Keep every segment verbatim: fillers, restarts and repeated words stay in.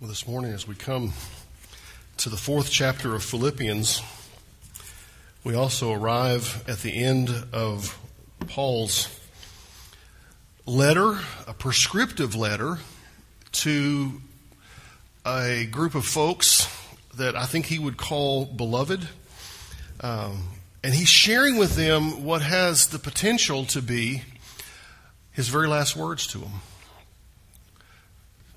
Well, this morning as we come to the fourth chapter of Philippians, we also arrive at the end of Paul's letter, a prescriptive letter to a group of folks that I think he would call beloved. Um, and he's sharing with them what has the potential to be his very last words to them.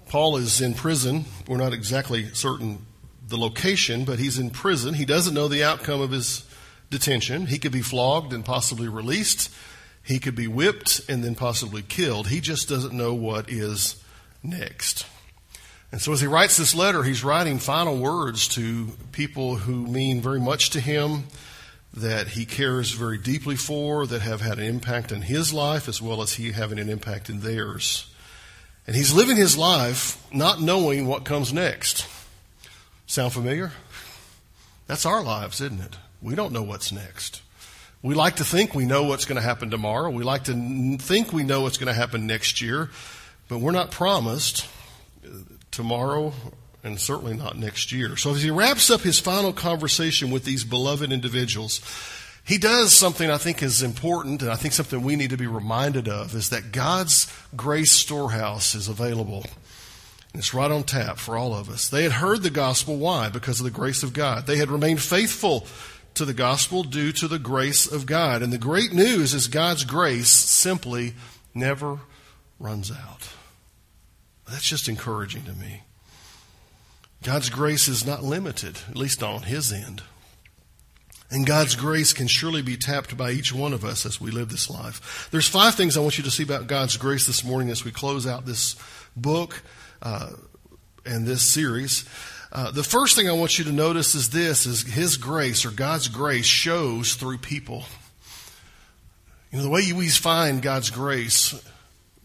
Paul is in prison. We're not exactly certain the location, but he's in prison. He doesn't know the outcome of his detention. He could be flogged and possibly released. He could be whipped and then possibly killed. He just doesn't know what is next. And so as he writes this letter, he's writing final words to people who mean very much to him, that he cares very deeply for, that have had an impact in his life as well as he having an impact in theirs. And he's living his life not knowing what comes next. Sound familiar? That's our lives, isn't it? We don't know what's next. We like to think we know what's going to happen tomorrow. We like to think we know what's going to happen next year. But we're not promised tomorrow and certainly not next year. So as he wraps up his final conversation with these beloved individuals, he does something I think is important, and I think something we need to be reminded of, is that God's grace storehouse is available. And it's right on tap for all of us. They had heard the gospel. Why? Because of the grace of God. They had remained faithful to the gospel due to the grace of God. And the great news is God's grace simply never runs out. That's just encouraging to me. God's grace is not limited, at least not on his end. And God's grace can surely be tapped by each one of us as we live this life. There's five things I want you to see about God's grace this morning as we close out this book uh, and this series. Uh, the first thing I want you to notice is this, is his grace or God's grace shows through people. You know, the way we find God's grace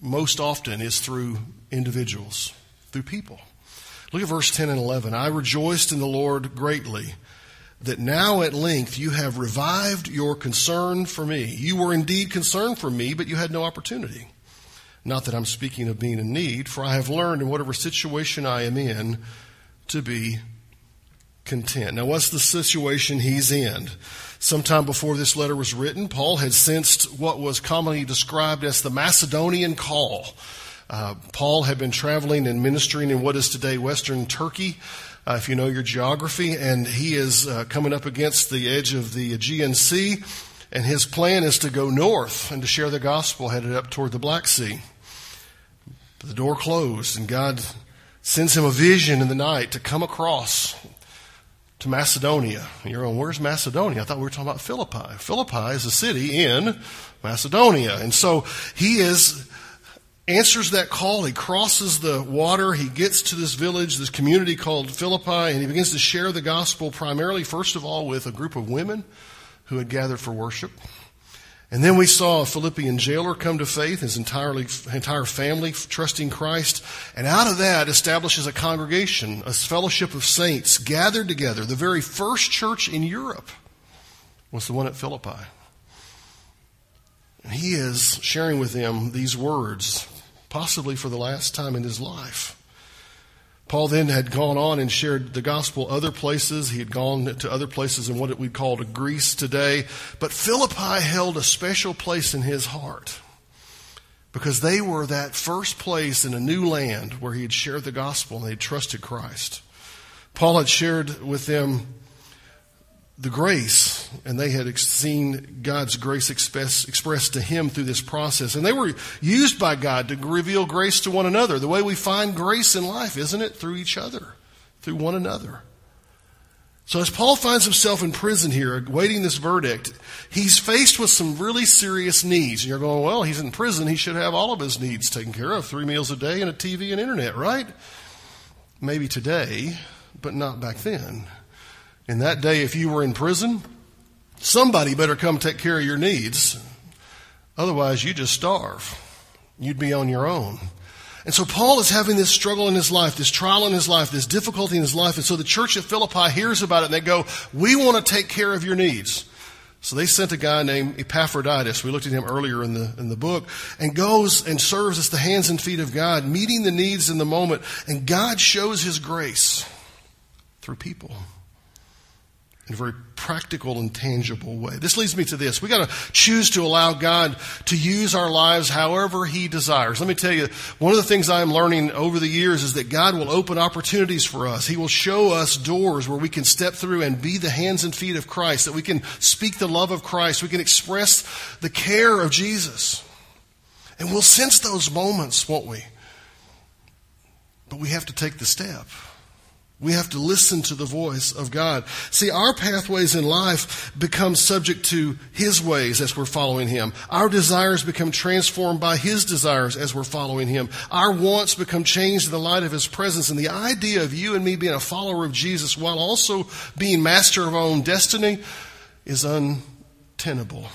most often is through individuals, through people. Look at verse ten and eleven. I rejoiced in the Lord greatly, that now at length you have revived your concern for me. You were indeed concerned for me, but you had no opportunity. Not that I'm speaking of being in need, for I have learned in whatever situation I am in to be content. Now, what's the situation he's in? Sometime before this letter was written, Paul had sensed what was commonly described as the Macedonian call. Uh, Paul had been traveling and ministering in what is today Western Turkey, Uh, if you know your geography, and he is uh, coming up against the edge of the Aegean Sea, and his plan is to go north and to share the gospel headed up toward the Black Sea. But the door closed, and God sends him a vision in the night to come across to Macedonia. And you're going, where's Macedonia? I thought we were talking about Philippi. Philippi is a city in Macedonia. And so he is... answers that call. He crosses the water. He gets to this village, this community called Philippi, and he begins to share the gospel primarily, first of all, with a group of women who had gathered for worship. And then we saw a Philippian jailer come to faith, his entirely, entire family trusting Christ. And out of that establishes a congregation, a fellowship of saints gathered together. The very first church in Europe was the one at Philippi. And he is sharing with them these words, possibly for the last time in his life. Paul then had gone on and shared the gospel other places. He had gone to other places in what we call Greece today. But Philippi held a special place in his heart because they were that first place in a new land where he had shared the gospel and they had trusted Christ. Paul had shared with them the grace, and they had seen God's grace express, expressed to him through this process. And they were used by God to reveal grace to one another. The way we find grace in life, isn't it? Through each other, through one another. So as Paul finds himself in prison here, awaiting this verdict, he's faced with some really serious needs. And you're going, well, he's in prison. He should have all of his needs taken care of, three meals a day and a T V and internet, right? Maybe today, but not back then. In that day, if you were in prison, somebody better come take care of your needs. Otherwise, you just starve. You'd be on your own. And so Paul is having this struggle in his life, this trial in his life, this difficulty in his life. And so the church at Philippi hears about it, and they go, we want to take care of your needs. So they sent a guy named Epaphroditus, we looked at him earlier in the in the book, and goes and serves as the hands and feet of God, meeting the needs in the moment. And God shows his grace through people in a very practical and tangible way. This leads me to this. We got to choose to allow God to use our lives however he desires. Let me tell you, one of the things I'm learning over the years is that God will open opportunities for us. He will show us doors where we can step through and be the hands and feet of Christ, that we can speak the love of Christ, we can express the care of Jesus. And we'll sense those moments, won't we? But we have to take the step. We have to listen to the voice of God. See, our pathways in life become subject to his ways as we're following him. Our desires become transformed by his desires as we're following him. Our wants become changed in the light of his presence. And the idea of you and me being a follower of Jesus while also being master of our own destiny is untenable.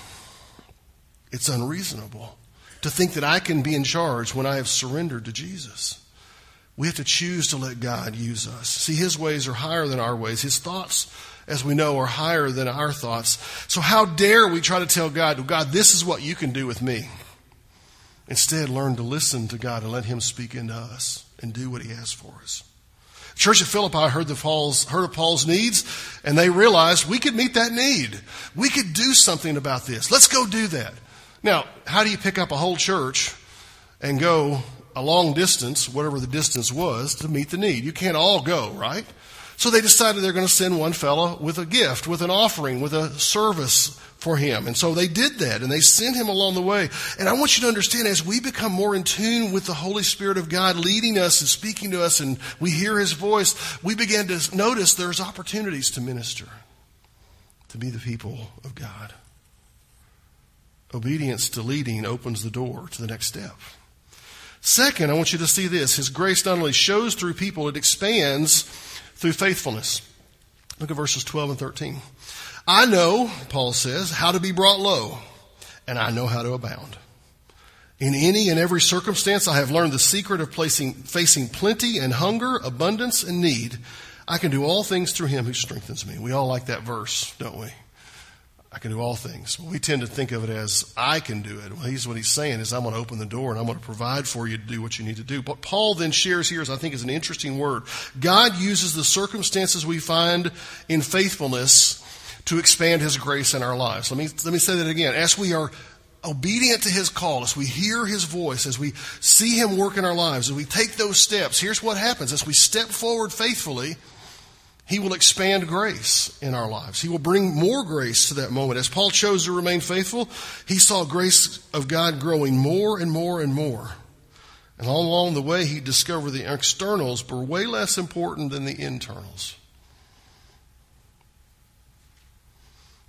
It's unreasonable to think that I can be in charge when I have surrendered to Jesus. We have to choose to let God use us. See, his ways are higher than our ways. His thoughts, as we know, are higher than our thoughts. So how dare we try to tell God, God, this is what you can do with me. Instead, learn to listen to God and let him speak into us and do what he has for us. The church of Philippi heard, the Paul's, heard of Paul's needs, and they realized we could meet that need. We could do something about this. Let's go do that. Now, how do you pick up a whole church and go a long distance, whatever the distance was, to meet the need? You can't all go, right? So they decided they're going to send one fellow with a gift, with an offering, with a service for him. And so they did that, and they sent him along the way. And I want you to understand, as we become more in tune with the Holy Spirit of God leading us and speaking to us, and we hear his voice, we begin to notice there's opportunities to minister, to be the people of God. Obedience to leading opens the door to the next step. Second, I want you to see this. His grace not only shows through people, it expands through faithfulness. Look at verses twelve and thirteen. I know, Paul says, how to be brought low, and I know how to abound. In any and every circumstance, I have learned the secret of placing, facing plenty and hunger, abundance and need. I can do all things through him who strengthens me. We all like that verse, don't we? I can do all things. Well, we tend to think of it as, I can do it. Well, he's what he's saying is, I'm going to open the door and I'm going to provide for you to do what you need to do. But Paul then shares here, is, I think, is an interesting word. God uses the circumstances we find in faithfulness to expand his grace in our lives. Let me, let me say that again. As we are obedient to his call, as we hear his voice, as we see him work in our lives, as we take those steps, here's what happens. As we step forward faithfully, he will expand grace in our lives. He will bring more grace to that moment. As Paul chose to remain faithful, he saw grace of God growing more and more and more. And all along the way, he discovered the externals were way less important than the internals.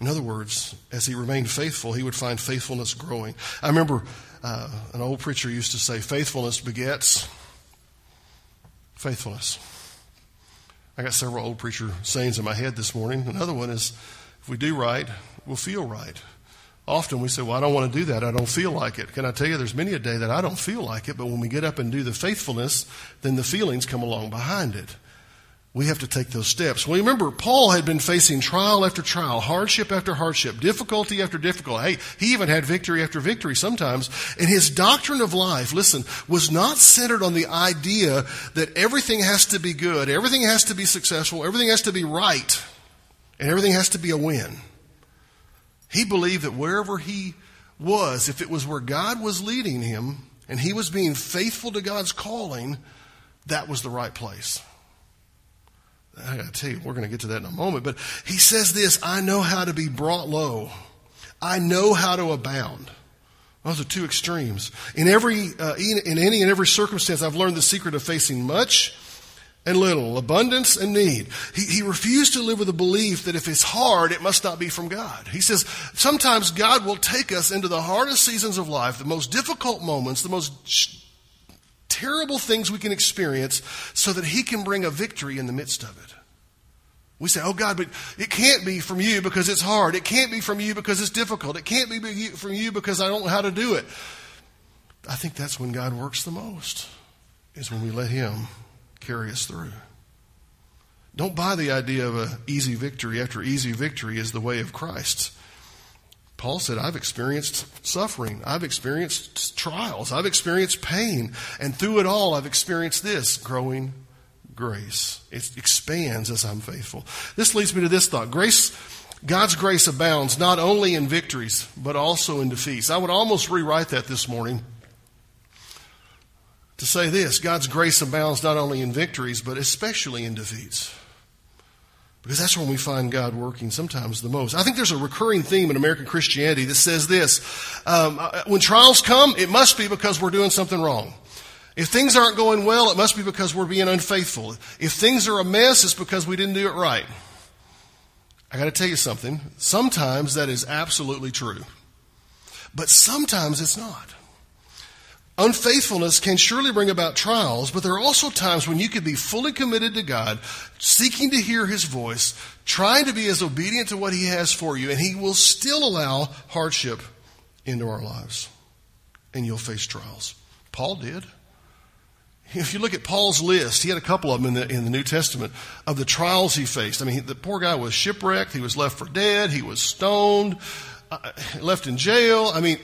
In other words, as he remained faithful, he would find faithfulness growing. I remember uh, an old preacher used to say, faithfulness begets faithfulness. I got several old preacher sayings in my head this morning. Another one is, if we do right, we'll feel right. Often we say, well, I don't want to do that. I don't feel like it. Can I tell you, there's many a day that I don't feel like it, but when we get up and do the faithfulness, then the feelings come along behind it. We have to take those steps. Well, remember, Paul had been facing trial after trial, hardship after hardship, difficulty after difficulty. Hey, he even had victory after victory sometimes. And his doctrine of life, listen, was not centered on the idea that everything has to be good, everything has to be successful, everything has to be right, and everything has to be a win. He believed that wherever he was, if it was where God was leading him and he was being faithful to God's calling, that was the right place. I got to tell you, we're going to get to that in a moment. But he says this, I know how to be brought low. I know how to abound. Those are two extremes. In every, uh, in, in any and every circumstance, I've learned the secret of facing much and little, abundance and need. He, he refused to live with the belief that if it's hard, it must not be from God. He says, sometimes God will take us into the hardest seasons of life, the most difficult moments, the most sh- terrible things we can experience so that he can bring a victory in the midst of it. We say, oh God, but it can't be from you because it's hard. It can't be from you because it's difficult. It can't be from you because I don't know how to do it. I think that's when God works the most, is when we let him carry us through. Don't buy the idea of an easy victory after easy victory is the way of Christ. Paul said, I've experienced suffering. I've experienced trials. I've experienced pain. And through it all, I've experienced this growing grace. It expands as I'm faithful. This leads me to this thought. Grace, God's grace abounds not only in victories, but also in defeats. I would almost rewrite that this morning to say this. God's grace abounds not only in victories, but especially in defeats. Because that's when we find God working sometimes the most. I think there's a recurring theme in American Christianity that says this. Um, when trials come, it must be because we're doing something wrong. If things aren't going well, it must be because we're being unfaithful. If things are a mess, it's because we didn't do it right. I got to tell you something. Sometimes that is absolutely true. But sometimes it's not. Unfaithfulness can surely bring about trials, but there are also times when you could be fully committed to God, seeking to hear his voice, trying to be as obedient to what he has for you, and he will still allow hardship into our lives. And you'll face trials. Paul did. If you look at Paul's list, he had a couple of them in the, in the New Testament of the trials he faced. I mean, the poor guy was shipwrecked. He was left for dead. He was stoned. Uh, left in jail. I mean,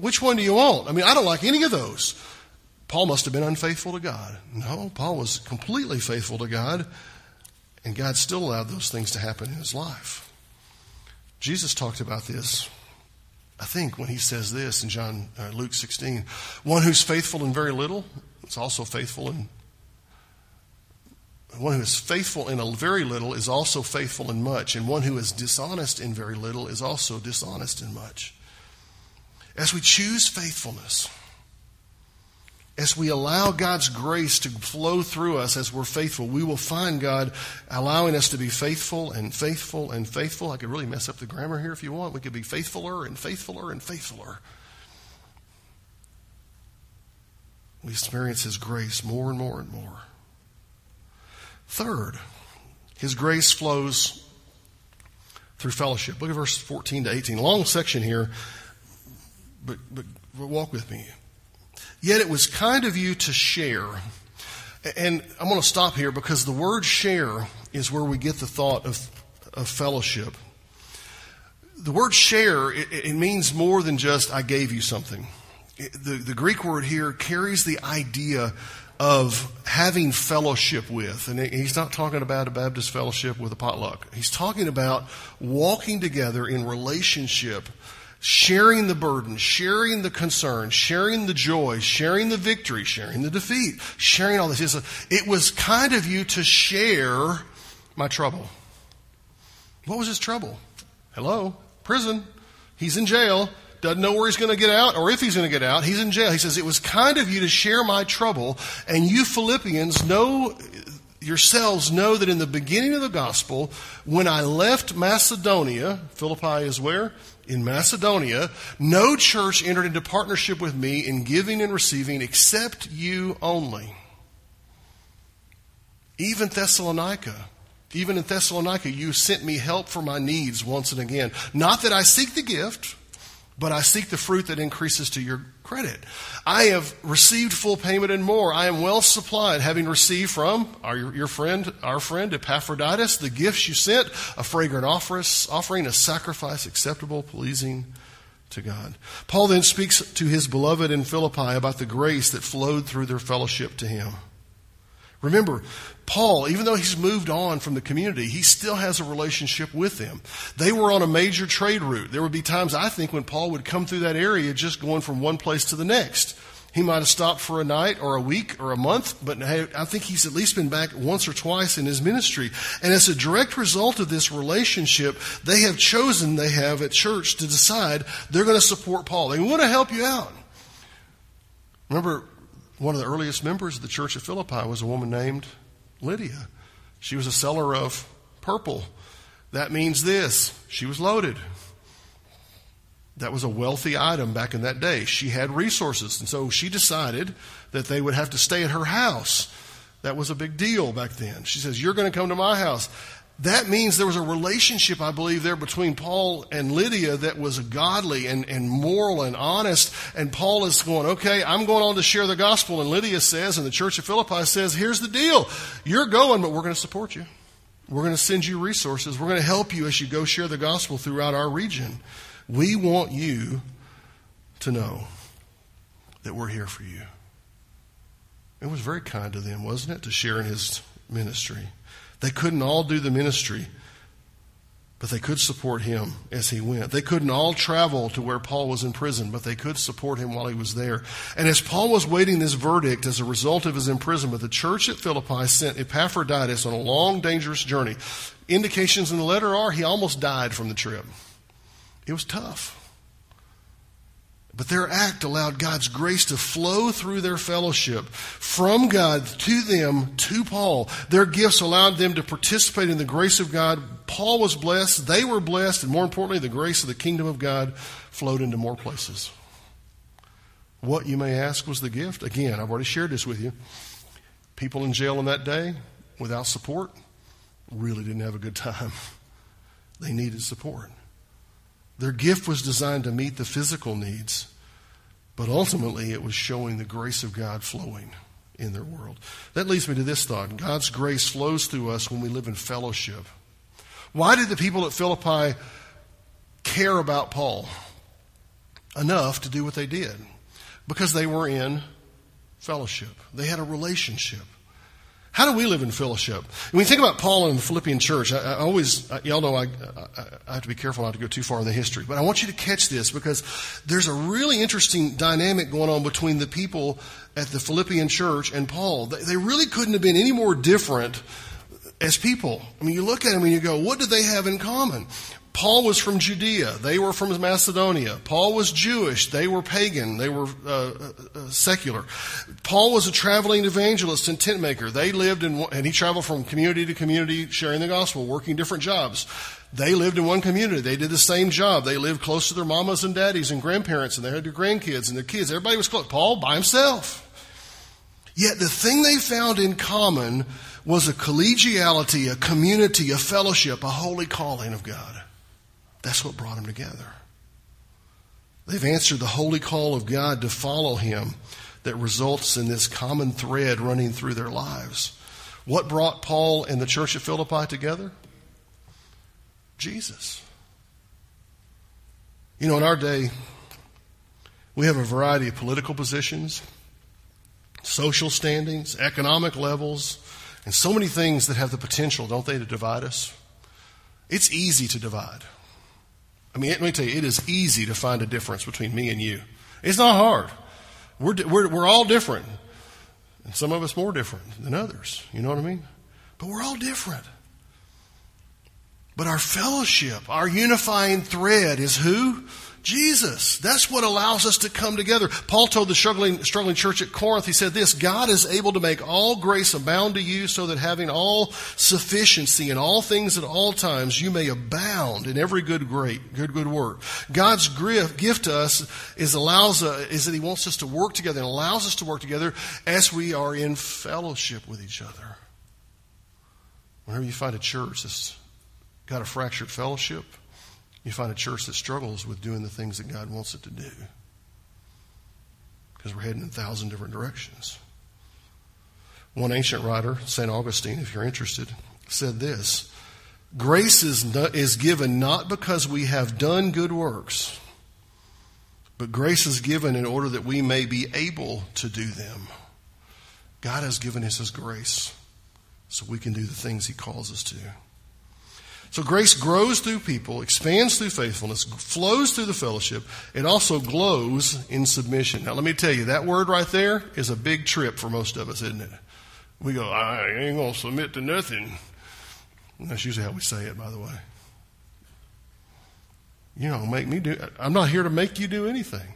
which one do you want? I mean, I don't like any of those. Paul must have been unfaithful to God. No, Paul was completely faithful to God, and God still allowed those things to happen in his life. Jesus talked about this, I think, when he says this in John uh, Luke sixteen. One who's faithful in very little is also faithful in One who is faithful in a very little is also faithful in much, and one who is dishonest in very little is also dishonest in much. As we choose faithfulness, as we allow God's grace to flow through us as we're faithful, we will find God allowing us to be faithful and faithful and faithful. I could really mess up the grammar here if you want. We could be faithfuler and faithfuler and faithfuler. We experience his grace more and more and more. Third, his grace flows through fellowship. Look at verse fourteen to eighteen. Long section here, but, but walk with me. Yet it was kind of you to share. And I'm going to stop here because the word share is where we get the thought of, of fellowship. The word share, it, it means more than just I gave you something. It, the, the Greek word here carries the idea of having fellowship with. And he's not talking about a Baptist fellowship with a potluck. He's talking about walking together in relationship, sharing the burden, sharing the concern, sharing the joy, sharing the victory, sharing the defeat, sharing all this. It was kind of you to share my trouble. What was his trouble? Hello? Prison. He's in jail. Doesn't know where he's going to get out or if he's going to get out. He's in jail. He says, it was kind of you to share my trouble. And you Philippians know, yourselves know that in the beginning of the gospel, when I left Macedonia, Philippi is where? In Macedonia, no church entered into partnership with me in giving and receiving except you only. Even Thessalonica. Even in Thessalonica, you sent me help for my needs once and again. Not that I seek the gift, but I seek the fruit that increases to your credit. I have received full payment and more. I am well supplied, having received from our, your friend, our friend Epaphroditus, the gifts you sent, a fragrant offering, a sacrifice acceptable, pleasing to God. Paul then speaks to his beloved in Philippi about the grace that flowed through their fellowship to him. Remember, Paul, even though he's moved on from the community, he still has a relationship with them. They were on a major trade route. There would be times, I think, when Paul would come through that area just going from one place to the next. He might have stopped for a night or a week or a month, but I think he's at least been back once or twice in his ministry. And as a direct result of this relationship, they have chosen, they have at church, to decide they're going to support Paul. They want to help you out. Remember, one of the earliest members of the church of Philippi was a woman named Lydia. She was a seller of purple. That means this. She was loaded. That was a wealthy item back in that day. She had resources. And so she decided that they would have to stay at her house. That was a big deal back then. She says, you're going to come to my house. That means there was a relationship, I believe, there between Paul and Lydia that was godly and, and moral and honest. And Paul is going, okay, I'm going on to share the gospel. And Lydia says, and the church of Philippi says, here's the deal. You're going, but we're going to support you. We're going to send you resources. We're going to help you as you go share the gospel throughout our region. we want you to know that we're here for you. It was very kind to them, wasn't it, to share in his ministry. They couldn't all do the ministry, but they could support him as he went. They couldn't all travel to where Paul was in prison, but they could support him while he was there. And as Paul was waiting this verdict as a result of his imprisonment, the church at Philippi sent Epaphroditus on a long, dangerous journey. Indications in the letter are he almost died from the trip. It was tough. But their act allowed God's grace to flow through their fellowship from God to them, to Paul. Their gifts allowed them to participate in the grace of God. Paul was blessed. They were blessed. And more importantly, the grace of the kingdom of God flowed into more places. What, you may ask, was the gift? Again, I've already shared this with you. People in jail on that day without support really didn't have a good time. They needed support. Their gift was designed to meet the physical needs, but ultimately it was showing the grace of God flowing in their world. That leads me to this thought. God's grace flows through us when we live in fellowship. Why did the people at Philippi care about Paul enough to do what they did? Because they were in fellowship. They had a relationship. How do we live in fellowship? When we think about Paul and the Philippian church, I, I always, I, y'all know I, I, I have to be careful not to go too far in the history. But I want you to catch this because there's a really interesting dynamic going on between the people at the Philippian church and Paul. They, they really couldn't have been any more different as people. I mean, you look at them and you go, what do they have in common? Paul was from Judea. They were from Macedonia. Paul was Jewish. They were pagan. They were uh, uh, secular. Paul was a traveling evangelist and tent maker. They lived in, and he traveled from community to community sharing the gospel, working different jobs. They lived in one community. They did the same job. They lived close to their mamas and daddies and grandparents, and they had their grandkids and their kids. Everybody was close. Paul by himself. Yet the thing they found in common was a collegiality, a community, a fellowship, a holy calling of God. That's what brought them together. They've answered the holy call of God to follow him that results in this common thread running through their lives. What brought Paul and the church of Philippi together? Jesus. You know, in our day, we have a variety of political positions, social standings, economic levels, and so many things that have the potential, don't they, to divide us? It's easy to divide. I mean, let me tell you, it is easy to find a difference between me and you. It's not hard. We're, we're, we're all different. And some of us more different than others. You know what I mean? But we're all different. But our fellowship, our unifying thread is who? Jesus. That's what allows us to come together. Paul told the struggling, struggling church at Corinth, he said this, God is able to make all grace abound to you so that having all sufficiency in all things at all times, you may abound in every good great, good, good work. God's gift to us is, allows, uh, is that he wants us to work together and allows us to work together as we are in fellowship with each other. Whenever you find a church that's got a fractured fellowship, you find a church that struggles with doing the things that God wants it to do. Because we're heading in a thousand different directions. One ancient writer, Saint Augustine, if you're interested, said this, grace is, not, is given not because we have done good works, but grace is given in order that we may be able to do them. God has given us his grace so we can do the things he calls us to. So grace grows through people, expands through faithfulness, flows through the fellowship. It also glows in submission. Now, let me tell you, that word right there is a big trip for most of us, isn't it? We go, I ain't going to submit to nothing. And that's usually how we say it, by the way. You know, make me do, I'm not here to make you do anything.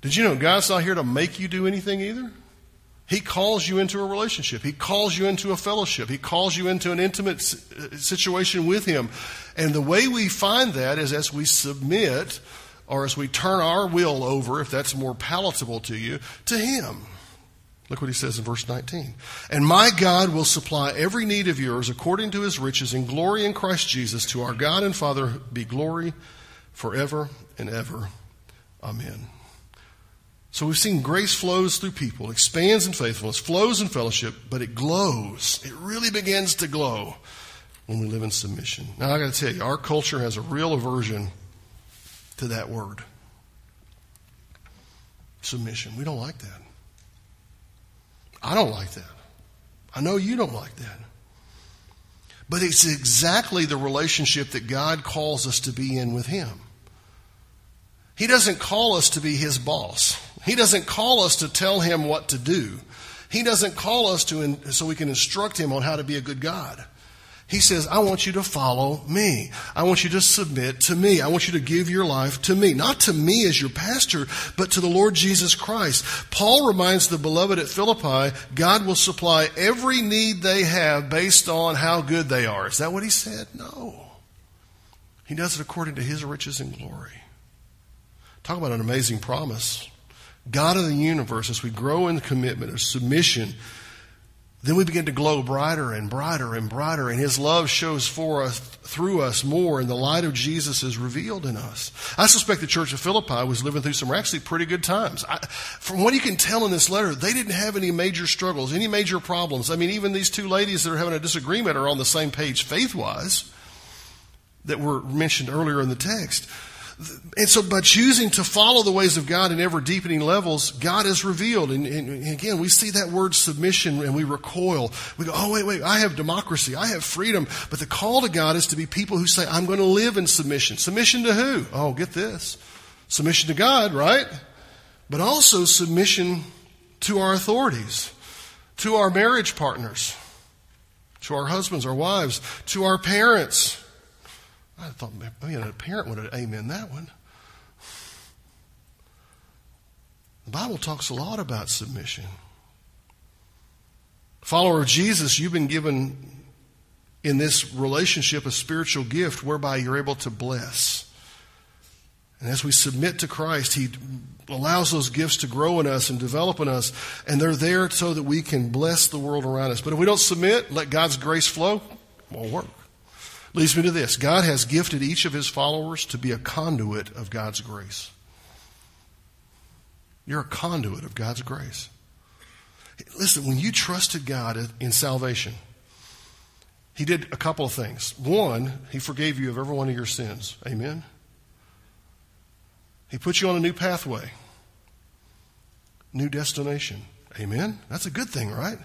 Did you know God's not here to make you do anything either? He calls you into a relationship. He calls you into a fellowship. He calls you into an intimate situation with him. And the way we find that is as we submit or as we turn our will over, if that's more palatable to you, to him. Look what he says in verse nineteen. And my God will supply every need of yours according to his riches in glory in Christ Jesus. To our God and Father be glory forever and ever. Amen. So we've seen grace flows through people, expands in faithfulness, flows in fellowship, but it glows. It really begins to glow when we live in submission. Now, I got to tell you, our culture has a real aversion to that word. Submission. We don't like that. I don't like that. I know you don't like that. But it's exactly the relationship that God calls us to be in with Him. He doesn't call us to be His boss. He doesn't call us to tell Him what to do. He doesn't call us to in, so we can instruct Him on how to be a good God. He says, I want you to follow me. I want you to submit to me. I want you to give your life to me. Not to me as your pastor, but to the Lord Jesus Christ. Paul reminds the beloved at Philippi, God will supply every need they have based on how good they are. Is that what he said? No. He does it according to His riches and glory. Talk about an amazing promise. God of the universe, as we grow in commitment of submission, then we begin to glow brighter and brighter and brighter, and His love shows for us, through us more, and the light of Jesus is revealed in us. I suspect the church of Philippi was living through some actually pretty good times. I, from what you can tell in this letter, they didn't have any major struggles, any major problems. I mean, even these two ladies that are having a disagreement are on the same page faith-wise that were mentioned earlier in the text. And so by choosing to follow the ways of God in ever deepening levels, God is revealed. And, and again, we see that word submission and we recoil. We go, oh, wait, wait, I have democracy. I have freedom. But the call to God is to be people who say, I'm going to live in submission. Submission to who? Oh, get this. Submission to God, right? But also submission to our authorities, to our marriage partners, to our husbands, our wives, to our parents. I thought maybe a parent would have amen that one. The Bible talks a lot about submission. Follower of Jesus, you've been given in this relationship a spiritual gift whereby you're able to bless. And as we submit to Christ, He allows those gifts to grow in us and develop in us, and they're there so that we can bless the world around us. But if we don't submit, let God's grace flow, it won't work. Leads me to this. God has gifted each of His followers to be a conduit of God's grace. You're a conduit of God's grace. Listen, when you trusted God in salvation, He did a couple of things. One, He forgave you of every one of your sins. Amen? He put you on a new pathway, new destination. Amen? That's a good thing, right?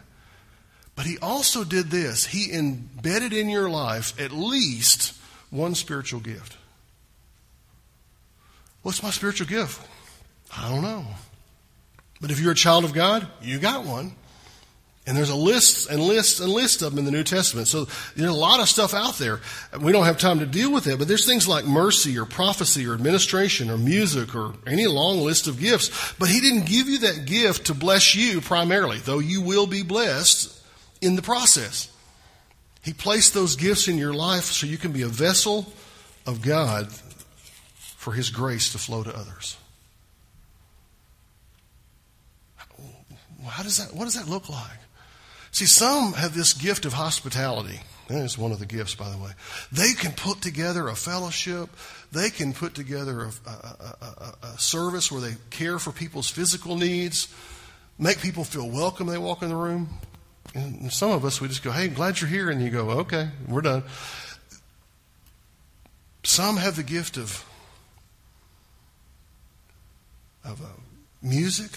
But He also did this. He embedded in your life at least one spiritual gift. What's my spiritual gift? I don't know. But if you're a child of God, you got one. And there's a list and list and list of them in the New Testament. So there's a lot of stuff out there. We don't have time to deal with it, but there's things like mercy or prophecy or administration or music or any long list of gifts. But He didn't give you that gift to bless you primarily, though you will be blessed in the process. He placed those gifts in your life so you can be a vessel of God for His grace to flow to others. How does that, what does that look like? See, some have this gift of hospitality. That is one of the gifts, by the way. They can put together a fellowship. They can put together a, a, a, a service where they care for people's physical needs, make people feel welcome when they walk in the room. And some of us, we just go, hey, glad you're here. And you go, okay, we're done. Some have the gift of, of uh, music.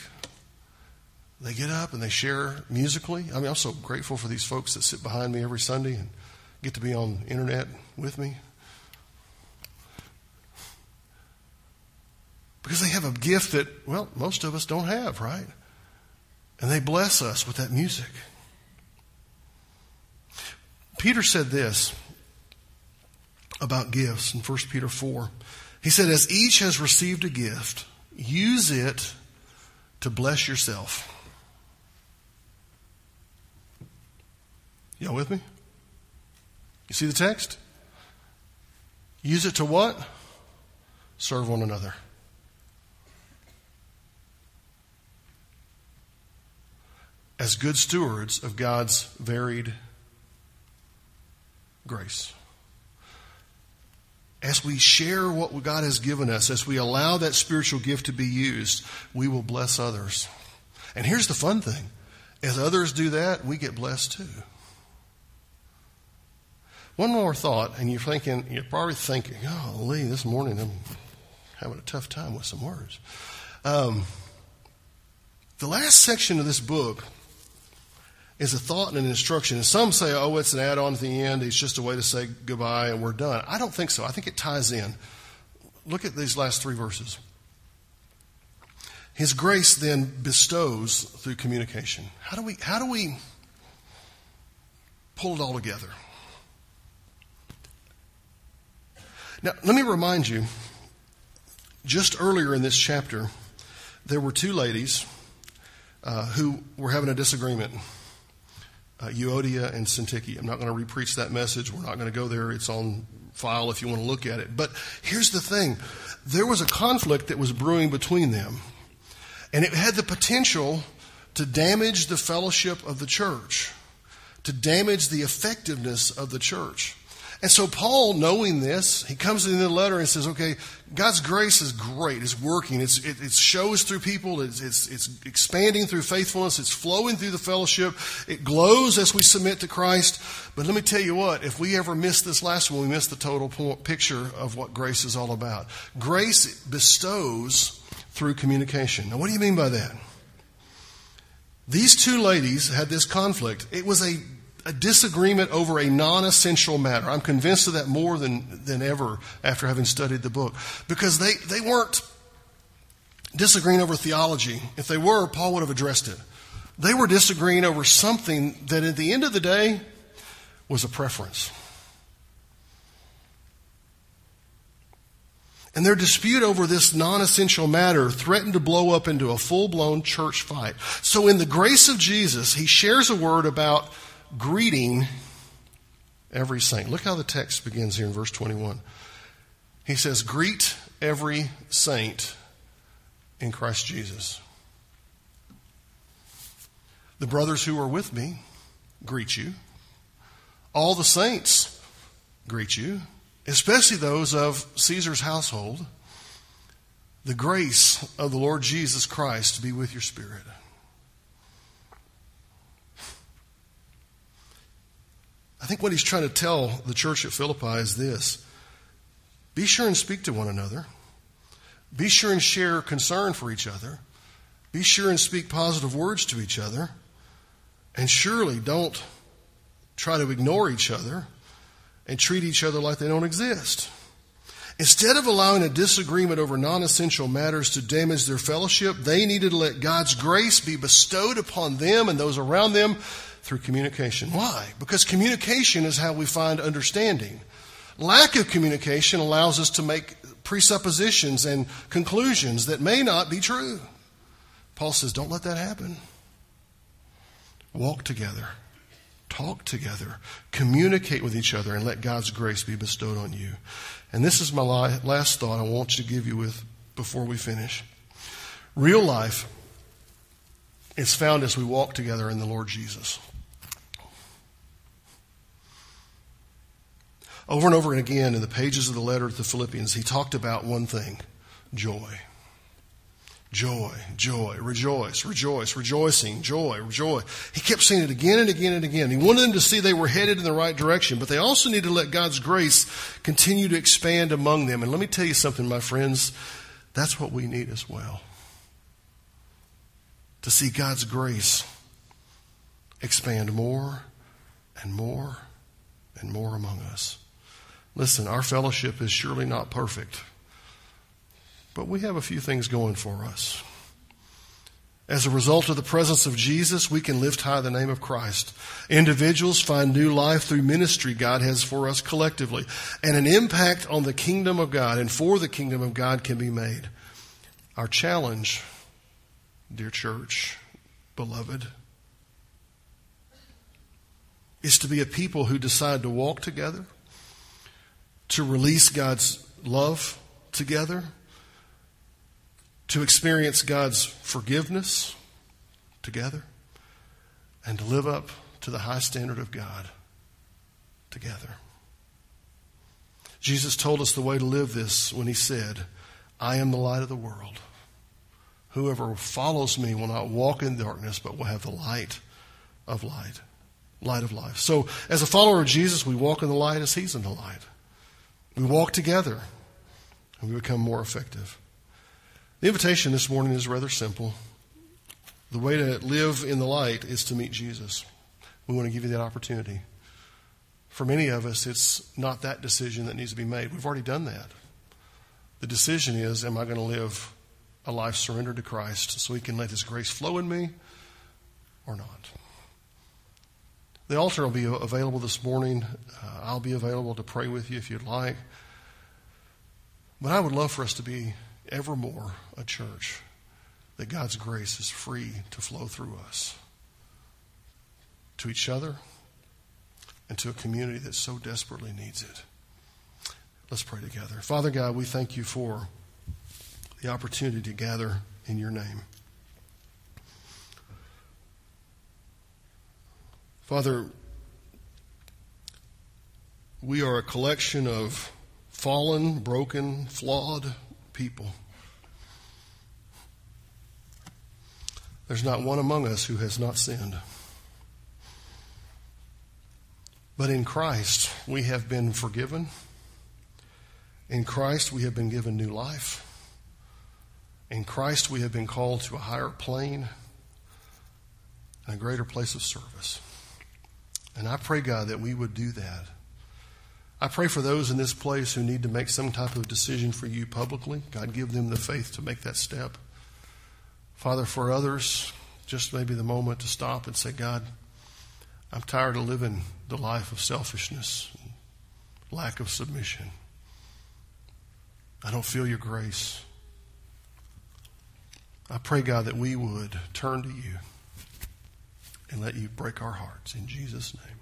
They get up and they share musically. I mean, I'm so grateful for these folks that sit behind me every Sunday and get to be on the internet with me. Because they have a gift that, well, most of us don't have, right? And they bless us with that music. Peter said this about gifts in First Peter four. He said, as each has received a gift, use it to bless yourself. Y'all with me? You see the text? Use it to what? Serve one another. As good stewards of God's varied grace. As we share what God has given us, as we allow that spiritual gift to be used, we will bless others. And here's the fun thing. As others do that, we get blessed too. One more thought, and you're thinking, you're probably thinking, golly, this morning I'm having a tough time with some words. Um, the last section of this book is a thought and an instruction. And some say, oh, it's an add-on at the end. It's just a way to say goodbye and we're done. I don't think so. I think it ties in. Look at these last three verses. His grace then bestows through communication. How do we, how do we pull it all together? Now, let me remind you, just earlier in this chapter, there were two ladies uh, who were having a disagreement, uh, Euodia and Syntyche. I'm not going to re-preach that message. We're not going to go there. It's on file if you want to look at it. But here's the thing. There was a conflict that was brewing between them, and it had the potential to damage the fellowship of the church, to damage the effectiveness of the church. And so Paul, knowing this, he comes in the letter and says, okay, God's grace is great. It's working. It's, it, it shows through people. It's, it's, it's expanding through faithfulness. It's flowing through the fellowship. It glows as we submit to Christ. But let me tell you what, if we ever miss this last one, we miss the total picture of what grace is all about. Grace bestows through communication. Now, what do you mean by that? These two ladies had this conflict. It was a A disagreement over a non-essential matter. I'm convinced of that more than, than ever after having studied the book. Because they, they weren't disagreeing over theology. If they were, Paul would have addressed it. They were disagreeing over something that at the end of the day was a preference. And their dispute over this non-essential matter threatened to blow up into a full-blown church fight. So in the grace of Jesus, he shares a word about greeting every saint. Look how the text begins here in verse twenty-one. He says, greet every saint in Christ Jesus. The brothers who are with me greet you. All the saints greet you, especially those of Caesar's household. The grace of the Lord Jesus Christ be with your spirit. I think what he's trying to tell the church at Philippi is this. Be sure and speak to one another. Be sure and share concern for each other. Be sure and speak positive words to each other. And surely don't try to ignore each other and treat each other like they don't exist. Instead of allowing a disagreement over non-essential matters to damage their fellowship, they needed to let God's grace be bestowed upon them and those around them through communication. Why? Because communication is how we find understanding. Lack of communication allows us to make presuppositions and conclusions that may not be true. Paul says, don't let that happen. Walk together. Talk together. Communicate with each other and let God's grace be bestowed on you. And this is my last thought I want to give you with before we finish. Real life is found as we walk together in the Lord Jesus. Over and over and again in the pages of the letter to the Philippians, he talked about one thing, joy. Joy, joy, rejoice, rejoice, rejoicing, joy, joy. He kept saying it again and again and again. He wanted them to see they were headed in the right direction, but they also needed to let God's grace continue to expand among them. And let me tell you something, my friends, that's what we need as well. To see God's grace expand more and more and more among us. Listen, our fellowship is surely not perfect, but we have a few things going for us. As a result of the presence of Jesus, we can lift high the name of Christ. Individuals find new life through ministry God has for us collectively, and an impact on the kingdom of God and for the kingdom of God can be made. Our challenge, dear church, beloved, is to be a people who decide to walk together, to release God's love together, to experience God's forgiveness together, and to live up to the high standard of God together. Jesus told us the way to live this when he said, I am the light of the world. Whoever follows me will not walk in darkness, but will have the light of light, light of life. So as a follower of Jesus, we walk in the light as he's in the light. We walk together and we become more effective. The invitation this morning is rather simple. The way to live in the light is to meet Jesus. We want to give you that opportunity. For many of us, it's not that decision that needs to be made. We've already done that. The decision is, am I going to live a life surrendered to Christ so he can let his grace flow in me or not? The altar will be available this morning. Uh, I'll be available to pray with you if you'd like. But I would love for us to be evermore a church that God's grace is free to flow through us, to each other, and to a community that so desperately needs it. Let's pray together. Father God, we thank you for the opportunity to gather in your name. Father, we are a collection of fallen, broken, flawed people. There's not one among us who has not sinned. But in Christ, we have been forgiven. In Christ, we have been given new life. In Christ, we have been called to a higher plane and a greater place of service. And I pray, God, that we would do that. I pray for those in this place who need to make some type of decision for you publicly. God, give them the faith to make that step. Father, for others, just maybe the moment to stop and say, God, I'm tired of living the life of selfishness, lack of submission. I don't feel your grace. I pray, God, that we would turn to you and let you break our hearts in Jesus' name.